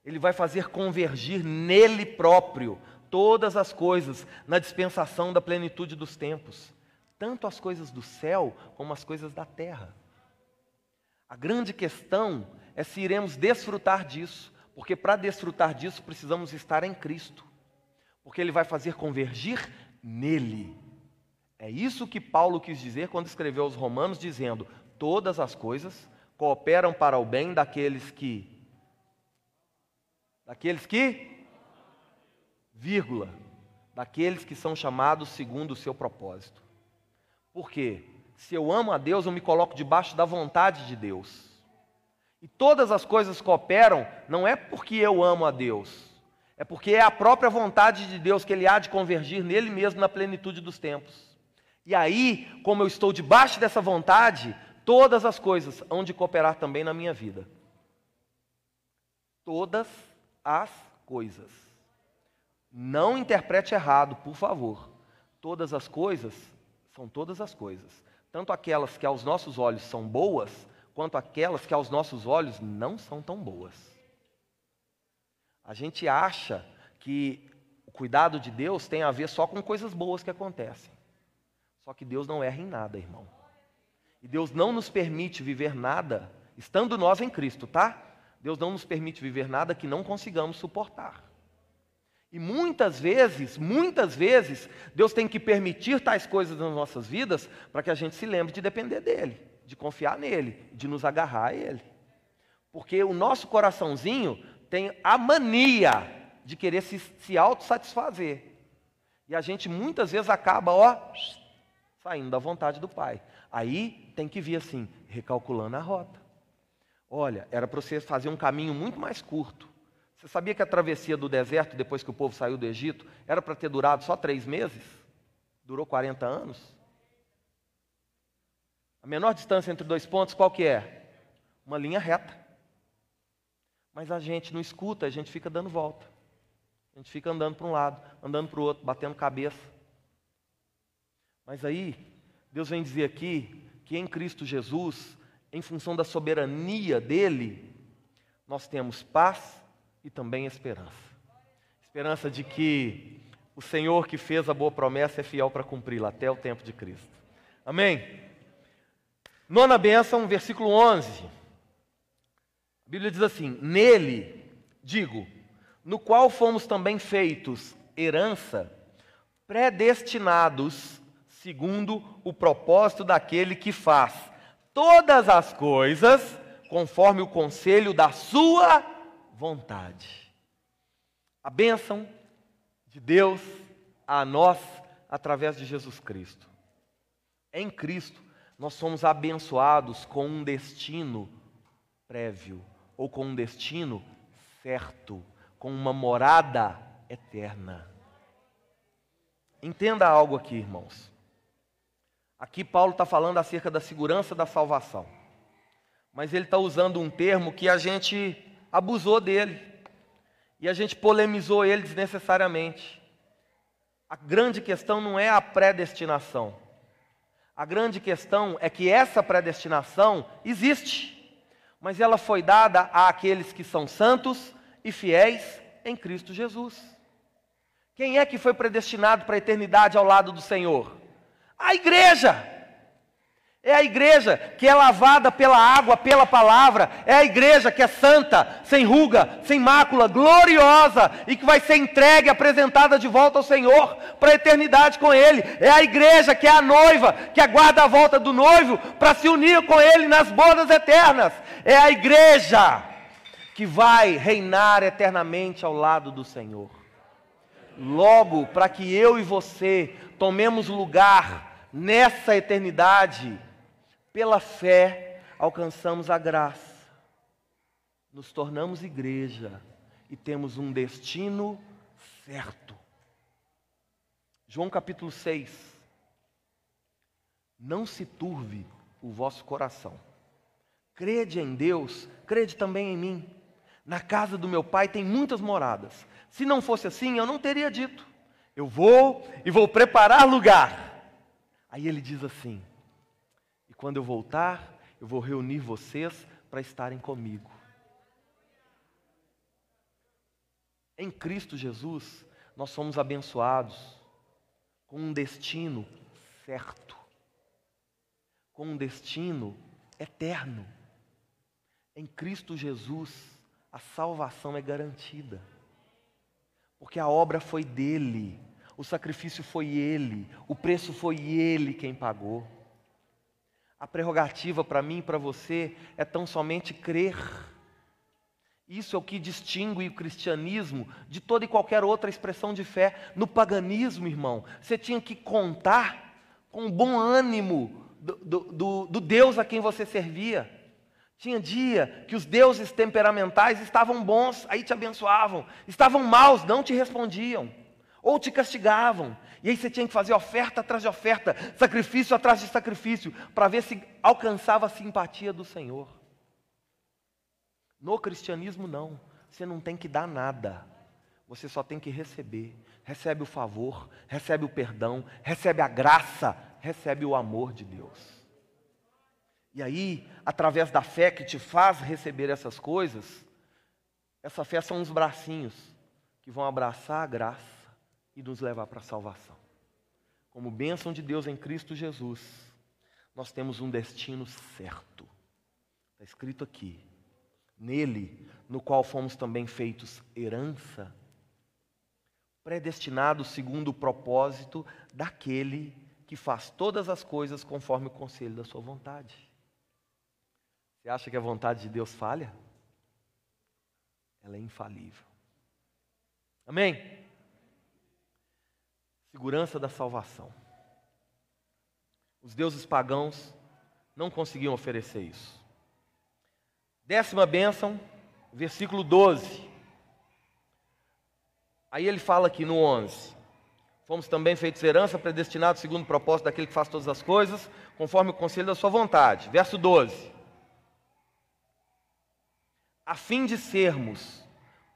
Ele vai fazer convergir nele próprio todas as coisas na dispensação da plenitude dos tempos, tanto as coisas do céu como as coisas da terra. A grande questão é se iremos desfrutar disso, porque para desfrutar disso precisamos estar em Cristo, porque Ele vai fazer convergir nele. É isso que Paulo quis dizer quando escreveu aos Romanos, dizendo: todas as coisas cooperam para o bem daqueles que são chamados segundo o seu propósito. Por quê? Se eu amo a Deus, eu me coloco debaixo da vontade de Deus. E todas as coisas cooperam, não é porque eu amo a Deus, é porque é a própria vontade de Deus que Ele há de convergir nele mesmo na plenitude dos tempos. E aí, como eu estou debaixo dessa vontade, todas as coisas hão de cooperar também na minha vida. Todas as coisas. Não interprete errado, por favor. Todas as coisas são todas as coisas. Tanto aquelas que aos nossos olhos são boas, quanto aquelas que aos nossos olhos não são tão boas. A gente acha que o cuidado de Deus tem a ver só com coisas boas que acontecem. Só que Deus não erra em nada, irmão. E Deus não nos permite viver nada, estando nós em Cristo, tá? Deus não nos permite viver nada que não consigamos suportar. E muitas vezes, Deus tem que permitir tais coisas nas nossas vidas para que a gente se lembre de depender dEle, de confiar nele, de nos agarrar a Ele. Porque o nosso coraçãozinho tem a mania de querer se autossatisfazer. E a gente muitas vezes acaba, saindo da vontade do Pai. Aí tem que vir assim, recalculando a rota. Olha, era para você fazer um caminho muito mais curto. Você sabia que a travessia do deserto, depois que o povo saiu do Egito, era para ter durado só 3 meses? Durou 40 anos? A menor distância entre 2 pontos, qual que é? Uma linha reta. Mas a gente não escuta, a gente fica dando volta. A gente fica andando para um lado, andando para o outro, batendo cabeça. Mas aí, Deus vem dizer aqui que em Cristo Jesus, em função da soberania dele, nós temos paz e também esperança. Esperança de que o Senhor que fez a boa promessa é fiel para cumpri-la até o tempo de Cristo. Amém? Nona bênção, versículo 11. A Bíblia diz assim: nele, digo, no qual fomos também feitos herança, predestinados segundo o propósito daquele que faz todas as coisas conforme o conselho da sua vontade. A bênção de Deus a nós através de Jesus Cristo. Em Cristo nós somos abençoados com um destino prévio ou com um destino certo, com uma morada eterna. Entenda algo aqui, irmãos. Aqui Paulo está falando acerca da segurança da salvação, mas ele está usando um termo que a gente abusou dele e a gente polemizou ele desnecessariamente. A grande questão não é a predestinação. A grande questão é que essa predestinação existe, mas ela foi dada àqueles que são santos e fiéis em Cristo Jesus. Quem é que foi predestinado para a eternidade ao lado do Senhor? A igreja! É a igreja que é lavada pela água, pela palavra. É a igreja que é santa, sem ruga, sem mácula, gloriosa, e que vai ser entregue, apresentada de volta ao Senhor para a eternidade com Ele. É a igreja que é a noiva, que aguarda a volta do noivo para se unir com Ele nas bodas eternas. É a igreja que vai reinar eternamente ao lado do Senhor. Logo, para que eu e você tomemos lugar nessa eternidade, pela fé alcançamos a graça, nos tornamos igreja e temos um destino certo. João capítulo 6. Não se turve o vosso coração. Crede em Deus, crede também em mim. Na casa do meu pai tem muitas moradas. Se não fosse assim, eu não teria dito. Eu vou e vou preparar lugar. Aí ele diz assim: e quando eu voltar, eu vou reunir vocês para estarem comigo. Em Cristo Jesus, nós somos abençoados com um destino certo, com um destino eterno. Em Cristo Jesus, a salvação é garantida, porque a obra foi dele, o sacrifício foi ele, o preço foi ele quem pagou. A prerrogativa para mim e para você é tão somente crer. Isso é o que distingue o cristianismo de toda e qualquer outra expressão de fé. No paganismo, irmão, você tinha que contar com bom ânimo do Deus a quem você servia. Tinha dia que os deuses temperamentais estavam bons, aí te abençoavam. Estavam maus, não te respondiam. Ou te castigavam. E aí você tinha que fazer oferta atrás de oferta, sacrifício atrás de sacrifício, para ver se alcançava a simpatia do Senhor. No cristianismo, não. Você não tem que dar nada. Você só tem que receber. Recebe o favor, recebe o perdão, recebe a graça, recebe o amor de Deus. E aí, através da fé que te faz receber essas coisas, essa fé são uns bracinhos que vão abraçar a graça e nos levar para a salvação. Como bênção de Deus em Cristo Jesus, nós temos um destino certo. Está escrito aqui: nele, no qual fomos também feitos herança, predestinados segundo o propósito daquele que faz todas as coisas conforme o conselho da sua vontade. Você acha que a vontade de Deus falha? Ela é infalível. Amém? Segurança da salvação. Os deuses pagãos não conseguiam oferecer isso. Décima bênção, versículo 12. Aí ele fala aqui no 11: fomos também feitos herança, predestinados segundo o propósito daquele que faz todas as coisas, conforme o conselho da sua vontade. Verso 12. A fim de sermos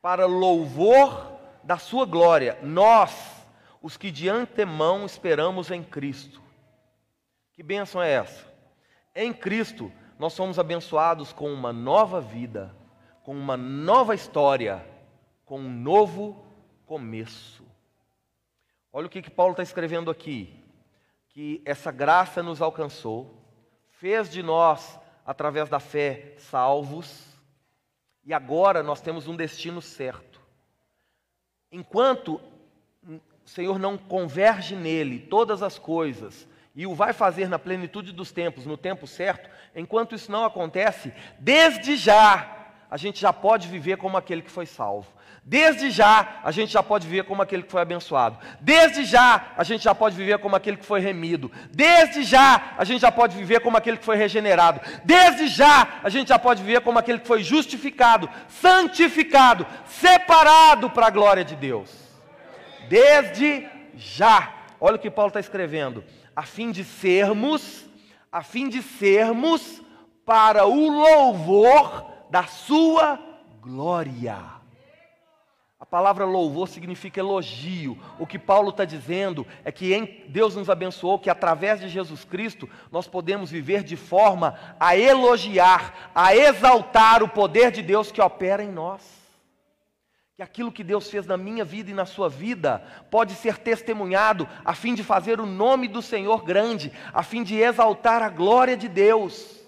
para louvor da sua glória, nós, os que de antemão esperamos em Cristo. Que bênção é essa? Em Cristo, nós somos abençoados com uma nova vida, com uma nova história, com um novo começo. Olha o que Paulo está escrevendo aqui, que essa graça nos alcançou, fez de nós, através da fé, salvos, e agora nós temos um destino certo. Enquanto o Senhor não converge nele todas as coisas, e o vai fazer na plenitude dos tempos, no tempo certo, enquanto isso não acontece, desde já, a gente já pode viver como aquele que foi salvo. Desde já, a gente já pode viver como aquele que foi abençoado. Desde já, a gente já pode viver como aquele que foi remido. Desde já, a gente já pode viver como aquele que foi regenerado. Desde já, a gente já pode viver como aquele que foi justificado, santificado, separado para a glória de Deus. Desde já. Olha o que Paulo está escrevendo. A fim de sermos para o louvor da sua glória. A palavra louvor significa elogio. O que Paulo está dizendo é que Deus nos abençoou, que através de Jesus Cristo nós podemos viver de forma a elogiar, a exaltar o poder de Deus que opera em nós. Que aquilo que Deus fez na minha vida e na sua vida pode ser testemunhado a fim de fazer o nome do Senhor grande, a fim de exaltar a glória de Deus.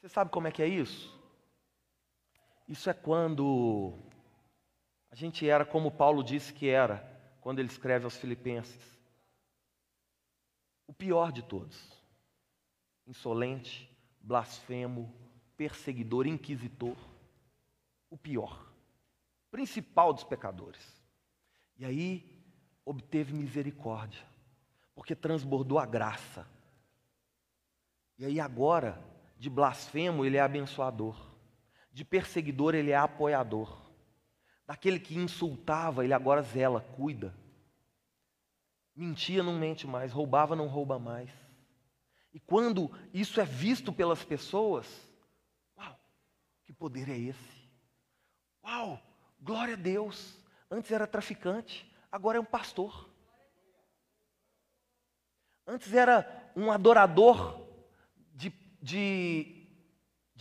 Você sabe como é que é isso? Isso é quando a gente era como Paulo disse que era, quando ele escreve aos Filipenses. O pior de todos. Insolente, blasfemo, perseguidor, inquisitor. O pior, principal dos pecadores. E aí, obteve misericórdia, porque transbordou a graça. E aí agora, de blasfemo, ele é abençoador. De perseguidor, ele é apoiador. Daquele que insultava, ele agora zela, cuida. Mentia, não mente mais. Roubava, não rouba mais. E quando isso é visto pelas pessoas, uau, que poder é esse? Uau, glória a Deus, antes era traficante, agora é um pastor. Antes era um adorador de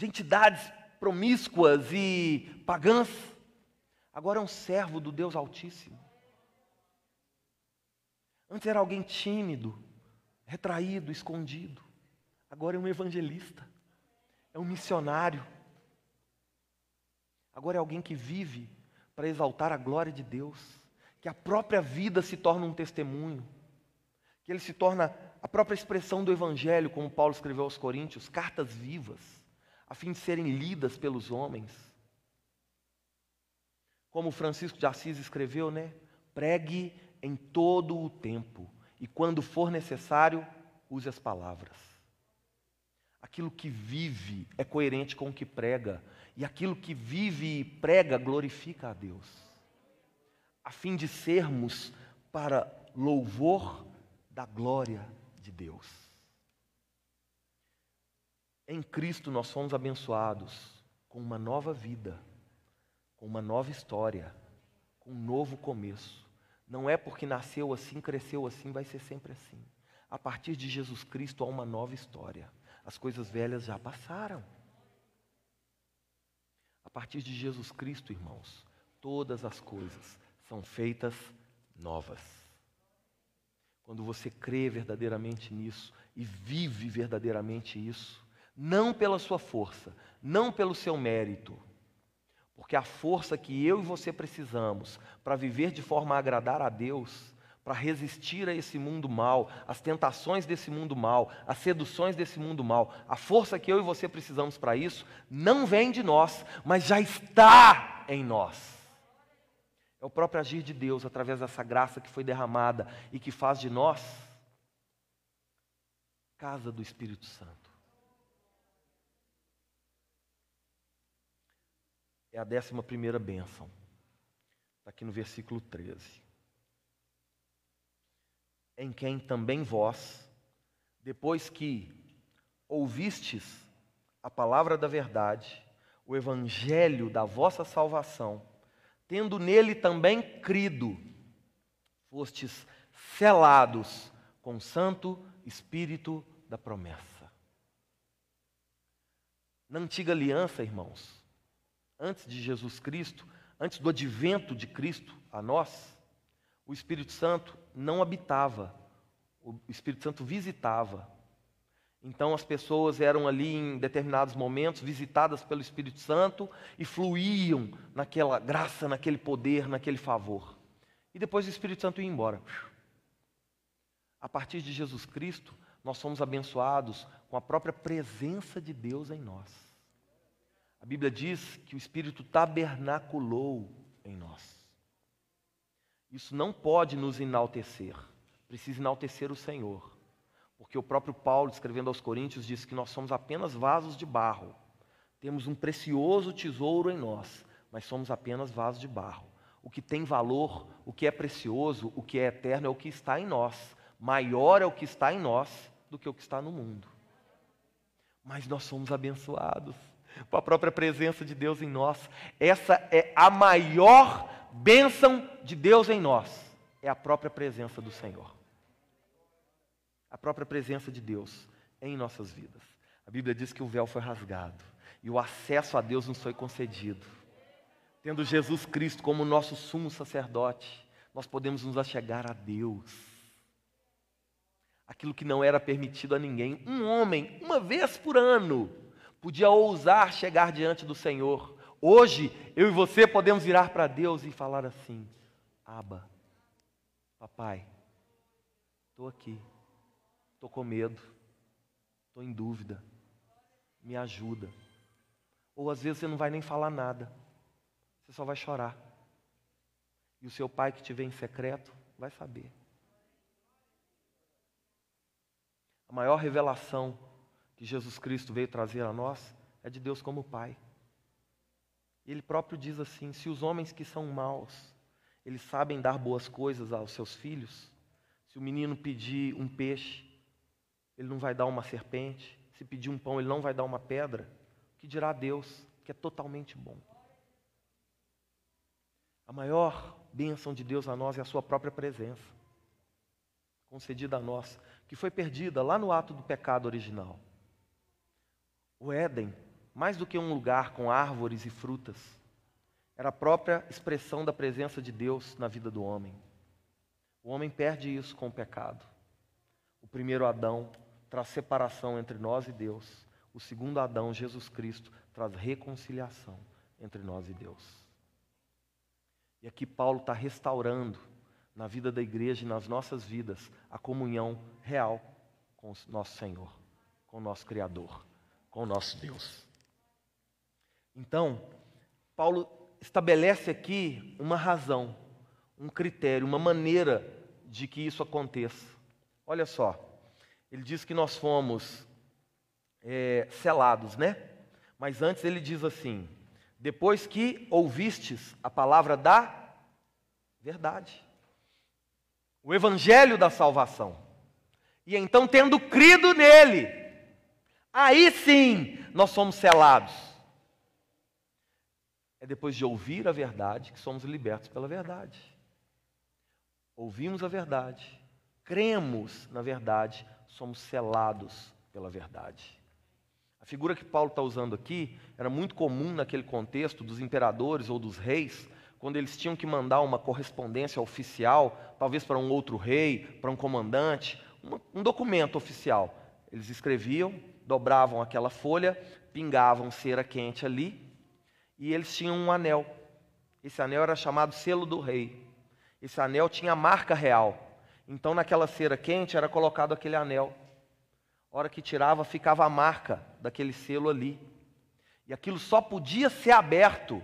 entidades promíscuas e pagãs, agora é um servo do Deus Altíssimo. Antes era alguém tímido, retraído, escondido, agora é um evangelista, é um missionário. Agora é alguém que vive para exaltar a glória de Deus, que a própria vida se torna um testemunho, que ele se torna a própria expressão do Evangelho, como Paulo escreveu aos Coríntios, cartas vivas, a fim de serem lidas pelos homens. Como Francisco de Assis escreveu, né? Pregue em todo o tempo, e quando for necessário, use as palavras. Aquilo que vive é coerente com o que prega, e aquilo que vive e prega glorifica a Deus, a fim de sermos para louvor da glória de Deus. Em Cristo nós somos abençoados com uma nova vida, com uma nova história, com um novo começo. Não é porque nasceu assim, cresceu assim, vai ser sempre assim. A partir de Jesus Cristo há uma nova história. As coisas velhas já passaram. A partir de Jesus Cristo, irmãos, todas as coisas são feitas novas. Quando você crê verdadeiramente nisso e vive verdadeiramente isso, não pela sua força, não pelo seu mérito, porque a força que eu e você precisamos para viver de forma a agradar a Deus, para resistir a esse mundo mal, às tentações desse mundo mal, às seduções desse mundo mal. A força que eu e você precisamos para isso não vem de nós, mas já está em nós. É o próprio agir de Deus através dessa graça que foi derramada e que faz de nós casa do Espírito Santo. É a 11ª bênção. Está aqui no versículo 13. Em quem também vós, depois que ouvistes a palavra da verdade, o evangelho da vossa salvação, tendo nele também crido, fostes selados com o Santo Espírito da promessa. Na antiga aliança, irmãos, antes de Jesus Cristo, antes do advento de Cristo a nós, o Espírito Santo não habitava, o Espírito Santo visitava. Então as pessoas eram ali em determinados momentos visitadas pelo Espírito Santo e fluíam naquela graça, naquele poder, naquele favor. E depois o Espírito Santo ia embora. A partir de Jesus Cristo, nós somos abençoados com a própria presença de Deus em nós. A Bíblia diz que o Espírito tabernaculou em nós. Isso não pode nos enaltecer, precisa enaltecer o Senhor. Porque o próprio Paulo, escrevendo aos Coríntios, diz que nós somos apenas vasos de barro. Temos um precioso tesouro em nós, mas somos apenas vasos de barro. O que tem valor, o que é precioso, o que é eterno é o que está em nós. Maior é o que está em nós do que o que está no mundo. Mas nós somos abençoados com a própria presença de Deus em nós. Essa é a maior bênção de Deus em nós. É a própria presença do Senhor. A própria presença de Deus em nossas vidas. A Bíblia diz que o véu foi rasgado e o acesso a Deus nos foi concedido. Tendo Jesus Cristo como nosso sumo sacerdote, nós podemos nos achegar a Deus. Aquilo que não era permitido a ninguém. Um homem, uma vez por ano, podia ousar chegar diante do Senhor. Hoje, eu e você podemos virar para Deus e falar assim: Abba, papai, estou aqui. Estou com medo, estou em dúvida, me ajuda. Ou às vezes você não vai nem falar nada, você só vai chorar. E o seu pai que te vê em secreto vai saber. A maior revelação que Jesus Cristo veio trazer a nós é de Deus como Pai. Ele próprio diz assim: se os homens que são maus, eles sabem dar boas coisas aos seus filhos, se o menino pedir um peixe, ele não vai dar uma serpente. Se pedir um pão, ele não vai dar uma pedra. O que dirá Deus, que é totalmente bom? A maior bênção de Deus a nós é a sua própria presença, concedida a nós, que foi perdida lá no ato do pecado original. O Éden, mais do que um lugar com árvores e frutas, era a própria expressão da presença de Deus na vida do homem. O homem perde isso com o pecado. O primeiro Adão traz separação entre nós e Deus. O segundo Adão, Jesus Cristo, traz reconciliação entre nós e Deus. E aqui Paulo está restaurando na vida da igreja e nas nossas vidas a comunhão real com o nosso Senhor, com o nosso Criador, com o nosso Deus. Então, Paulo estabelece aqui uma razão, um critério, uma maneira de que isso aconteça. Olha só, ele diz que nós fomos selados, né? Mas antes ele diz assim: depois que ouvistes a palavra da verdade, o evangelho da salvação, e então tendo crido nele, aí sim nós somos selados. É depois de ouvir a verdade que somos libertos pela verdade. Ouvimos a verdade, cremos na verdade, somos selados pela verdade. A figura que Paulo está usando aqui era muito comum naquele contexto dos imperadores ou dos reis, quando eles tinham que mandar uma correspondência oficial, talvez para um outro rei, para um comandante, um documento oficial. Eles escreviam, dobravam aquela folha, pingavam cera quente ali e eles tinham um anel. Esse anel era chamado selo do rei. Esse anel tinha a marca real. Então, naquela cera quente, era colocado aquele anel. A hora que tirava, ficava a marca daquele selo ali. E aquilo só podia ser aberto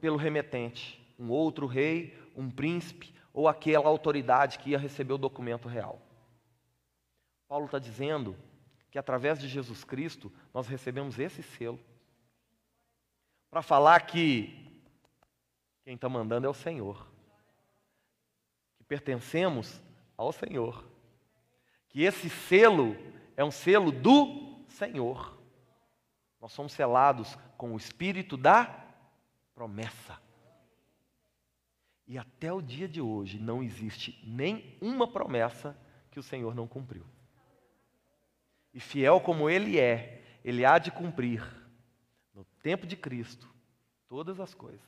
pelo remetente. Um outro rei, um príncipe, ou aquela autoridade que ia receber o documento real. Paulo está dizendo que, através de Jesus Cristo, nós recebemos esse selo. Para falar que quem está mandando é o Senhor. Pertencemos ao Senhor. Que esse selo é um selo do Senhor. Nós somos selados com o Espírito da promessa. E até o dia de hoje não existe nenhuma promessa que o Senhor não cumpriu. E fiel como Ele é, Ele há de cumprir, no tempo de Cristo, todas as coisas.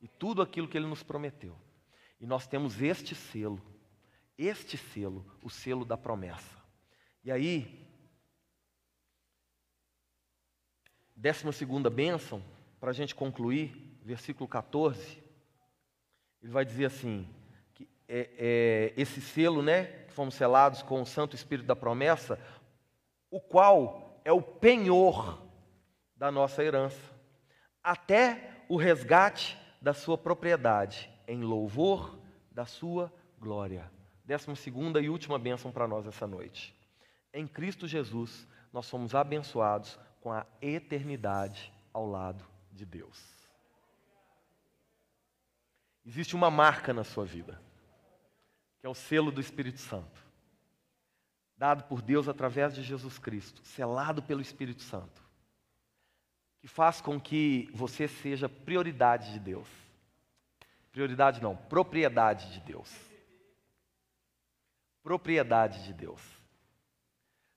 E tudo aquilo que Ele nos prometeu. E nós temos este selo, o selo da promessa. E aí, 12ª bênção, para a gente concluir, versículo 14, ele vai dizer assim, que esse selo, né, que fomos selados com o Santo Espírito da promessa, o qual é o penhor da nossa herança, até o resgate da sua propriedade, em louvor da sua glória. 12ª e última bênção para nós essa noite. Em Cristo Jesus, nós somos abençoados com a eternidade ao lado de Deus. Existe uma marca na sua vida, que é o selo do Espírito Santo, dado por Deus através de Jesus Cristo, selado pelo Espírito Santo, que faz com que você seja prioridade de Deus. Prioridade não, propriedade de Deus. Propriedade de Deus.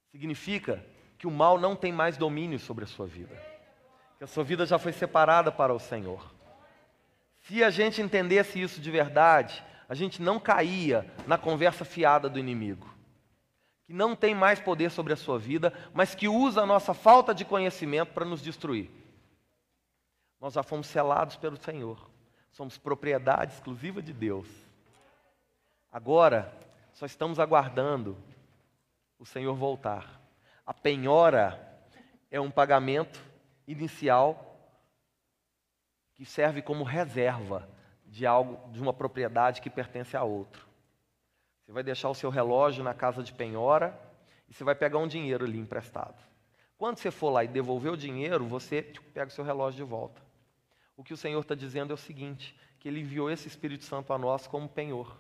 Significa que o mal não tem mais domínio sobre a sua vida. Que a sua vida já foi separada para o Senhor. Se a gente entendesse isso de verdade, a gente não caía na conversa fiada do inimigo. Que não tem mais poder sobre a sua vida, mas que usa a nossa falta de conhecimento para nos destruir. Nós já fomos selados pelo Senhor. Somos propriedade exclusiva de Deus. Agora, só estamos aguardando o Senhor voltar. A penhora é um pagamento inicial que serve como reserva de algo, de uma propriedade que pertence a outro. Você vai deixar o seu relógio na casa de penhora e você vai pegar um dinheiro ali emprestado. Quando você for lá e devolver o dinheiro, você pega o seu relógio de volta. O que o Senhor está dizendo é o seguinte, que Ele enviou esse Espírito Santo a nós como penhor.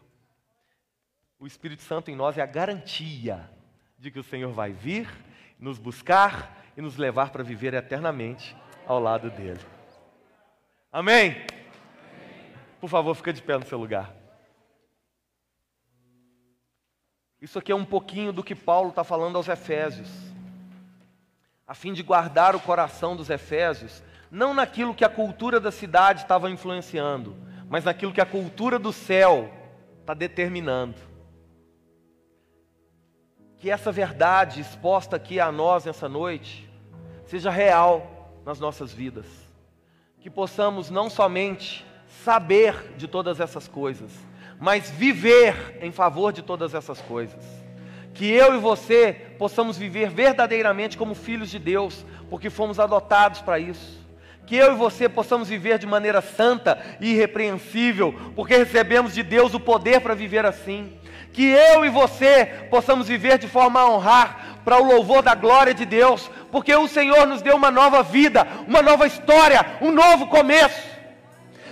O Espírito Santo em nós é a garantia de que o Senhor vai vir, nos buscar e nos levar para viver eternamente ao lado dEle. Amém? Amém. Por favor, fica de pé no seu lugar. Isso aqui é um pouquinho do que Paulo está falando aos Efésios. A fim de guardar o coração dos Efésios, não naquilo que a cultura da cidade estava influenciando, mas naquilo que a cultura do céu está determinando. Que essa verdade exposta aqui a nós nessa noite seja real nas nossas vidas. Que possamos não somente saber de todas essas coisas, mas viver em favor de todas essas coisas. Que eu e você possamos viver verdadeiramente como filhos de Deus, porque fomos adotados para isso. Que eu e você possamos viver de maneira santa e irrepreensível, porque recebemos de Deus o poder para viver assim. Que eu e você possamos viver de forma a honrar, para o louvor da glória de Deus, porque o Senhor nos deu uma nova vida, uma nova história, um novo começo.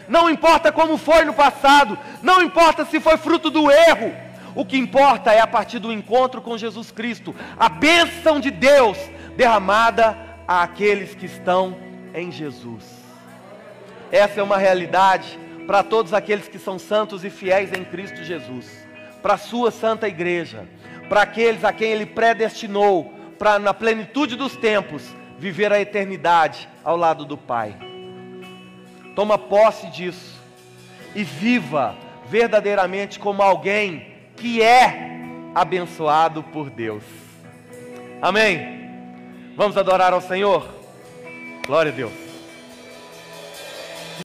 Não importa como foi no passado, não importa se foi fruto do erro, o que importa é a partir do encontro com Jesus Cristo, a bênção de Deus derramada àqueles que estão em Jesus. Essa é uma realidade para todos aqueles que são santos e fiéis em Cristo Jesus, para a sua santa igreja, para aqueles a quem Ele predestinou, para na plenitude dos tempos, viver a eternidade ao lado do Pai. Toma posse disso e viva verdadeiramente como alguém que é abençoado por Deus. Amém? Vamos adorar ao Senhor? Glória a Deus.